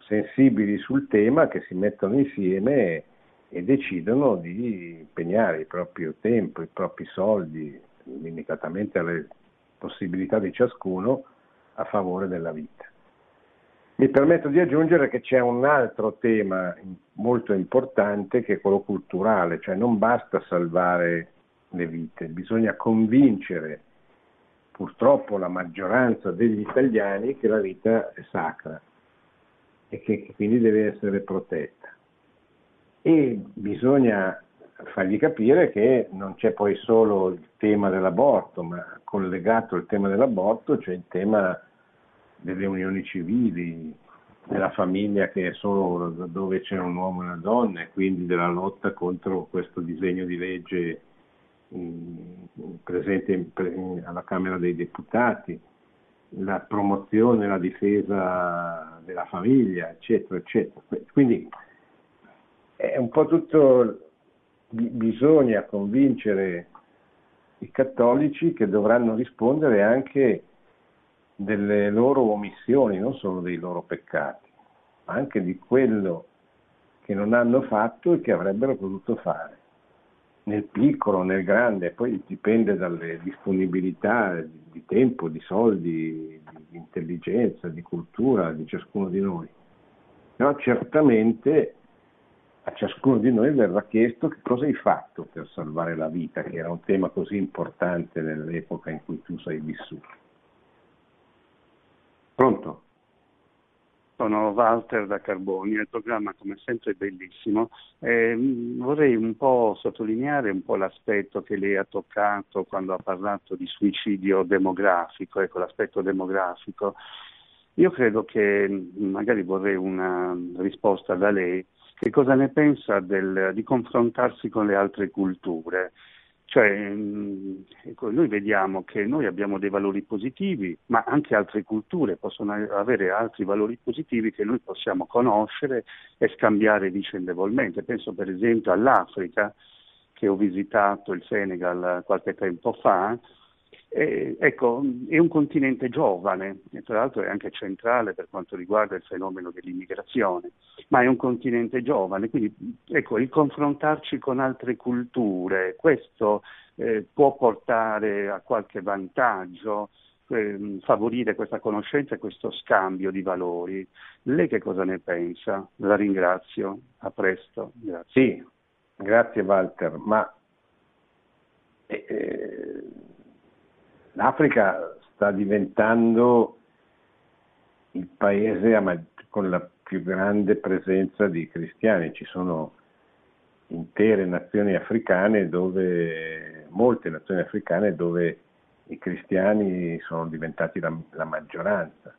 sensibili sul tema che si mettono insieme e decidono di impegnare il proprio tempo, i propri soldi, limitatamente alle possibilità di ciascuno, a favore della vita. Mi permetto di aggiungere che c'è un altro tema molto importante, che è quello culturale, cioè non basta salvare le vite, bisogna convincere purtroppo la maggioranza degli italiani che la vita è sacra e che quindi deve essere protetta, e bisogna fargli capire che non c'è poi solo il tema dell'aborto, ma collegato al tema dell'aborto c'è il tema delle unioni civili, della famiglia che è solo dove c'è un uomo e una donna, e quindi della lotta contro questo disegno di legge presente alla Camera dei Deputati, la promozione, la difesa della famiglia, eccetera, eccetera. Quindi è un po' tutto, bisogna convincere i cattolici che dovranno rispondere anche delle loro omissioni, non solo dei loro peccati, ma anche di quello che non hanno fatto e che avrebbero potuto fare. nel piccolo, nel grande, poi dipende dalle disponibilità di tempo, di soldi, di intelligenza, di cultura di ciascuno di noi. Però certamente a ciascuno di noi verrà chiesto che cosa hai fatto per salvare la vita, che era un tema così importante nell'epoca in cui tu sei vissuto. Pronto? Sono Walter da Carboni, il programma come sempre è bellissimo. Vorrei un po' sottolineare un po' l'aspetto che lei ha toccato quando ha parlato di suicidio demografico, ecco l'aspetto demografico. Io credo che magari vorrei una risposta da lei, che cosa ne pensa di confrontarsi con le altre culture? Cioè, ecco, noi vediamo che noi abbiamo dei valori positivi, ma anche altre culture possono avere altri valori positivi che noi possiamo conoscere e scambiare vicendevolmente. Penso per esempio all'Africa, che ho visitato il Senegal qualche tempo fa. Ecco, è un continente giovane, e tra l'altro è anche centrale per quanto riguarda il fenomeno dell'immigrazione, ma è un continente giovane, quindi ecco, il confrontarci con altre culture, questo può portare a qualche vantaggio, favorire questa conoscenza e questo scambio di valori. Lei che cosa ne pensa? La ringrazio, a presto. Grazie. Sì, grazie Walter, ma... L'Africa sta diventando il paese con la più grande presenza di cristiani, ci sono intere nazioni africane dove, molte nazioni africane dove i cristiani sono diventati la maggioranza.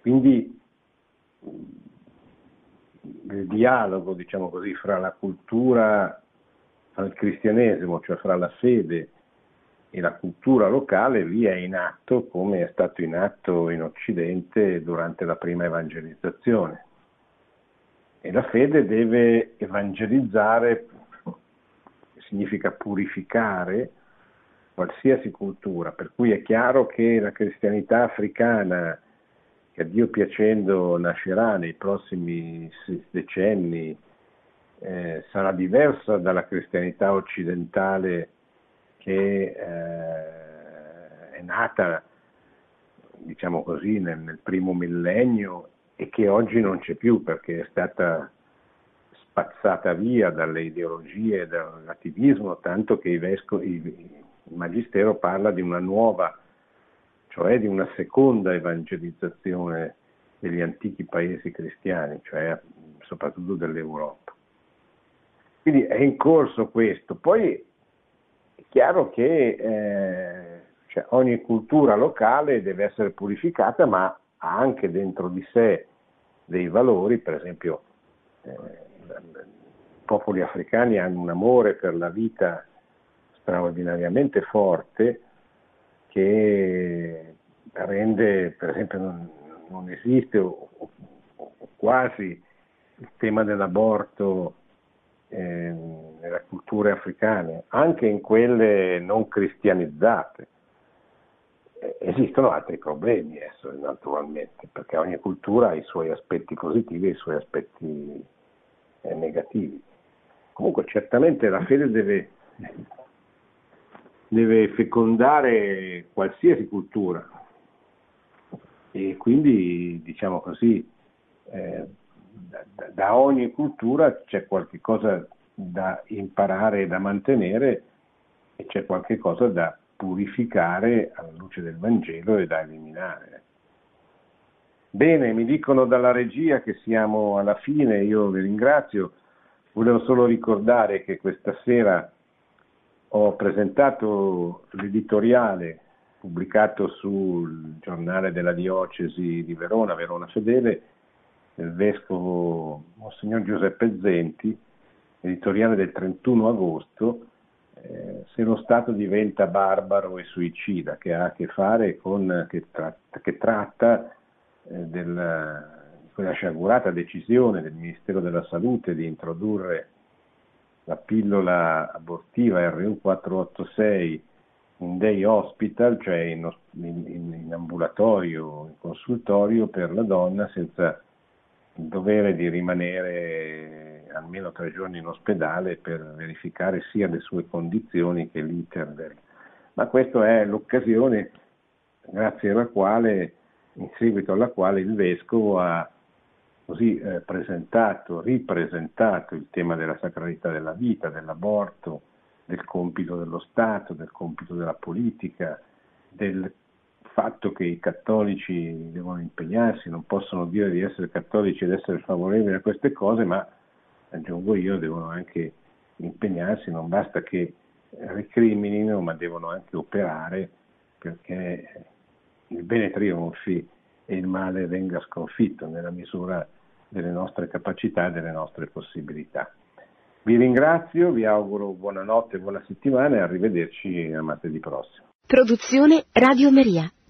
Quindi il dialogo, diciamo così, fra la cultura, fra il cristianesimo, cioè fra la fede e la cultura locale lì è in atto, come è stato in atto in Occidente durante la prima evangelizzazione. E la fede deve evangelizzare, che significa purificare, qualsiasi cultura. Per cui è chiaro che la cristianità africana, che a Dio piacendo nascerà nei prossimi decenni, sarà diversa dalla cristianità occidentale che è nata, diciamo così, nel primo millennio e che oggi non c'è più perché è stata spazzata via dalle ideologie, dal relativismo, tanto che il Magistero parla di una nuova, cioè di una seconda evangelizzazione degli antichi paesi cristiani, cioè soprattutto dell'Europa. Quindi è in corso questo. Poi è chiaro che cioè ogni cultura locale deve essere purificata, ma ha anche dentro di sé dei valori, per esempio i popoli africani hanno un amore per la vita straordinariamente forte che rende, per esempio, non esiste o quasi il tema dell'aborto nelle culture africane, anche in quelle non cristianizzate. Esistono altri problemi naturalmente, perché ogni cultura ha i suoi aspetti positivi e i suoi aspetti negativi. Comunque certamente la fede deve fecondare qualsiasi cultura e quindi, diciamo così, da ogni cultura c'è qualche cosa da imparare e da mantenere e c'è qualche cosa da purificare alla luce del Vangelo e da eliminare. Bene, mi dicono dalla regia che siamo alla fine, io vi ringrazio. Volevo solo ricordare che questa sera ho presentato l'editoriale pubblicato sul giornale della diocesi di Verona, Verona Fedele, del vescovo Monsignor Giuseppe Zenti, editoriale del 31 agosto, Se lo Stato diventa barbaro e suicida, che ha a che fare con, che tratta di quella sciagurata decisione del Ministero della Salute di introdurre la pillola abortiva RU486 in day hospital, cioè in ambulatorio, in consultorio per la donna senza il dovere di rimanere almeno 3 giorni in ospedale per verificare sia le sue condizioni che l'iter del. Ma questa è l'occasione grazie alla quale, in seguito alla quale il Vescovo ha così ripresentato il tema della sacralità della vita, dell'aborto, del compito dello Stato, del compito della politica, del fatto che i cattolici devono impegnarsi, non possono dire di essere cattolici ed essere favorevoli a queste cose, ma, aggiungo io, devono anche impegnarsi, non basta che recriminino, ma devono anche operare perché il bene trionfi e il male venga sconfitto nella misura delle nostre capacità e delle nostre possibilità. Vi ringrazio, vi auguro buonanotte, buona settimana e arrivederci a martedì prossimo. Produzione Radio Maria.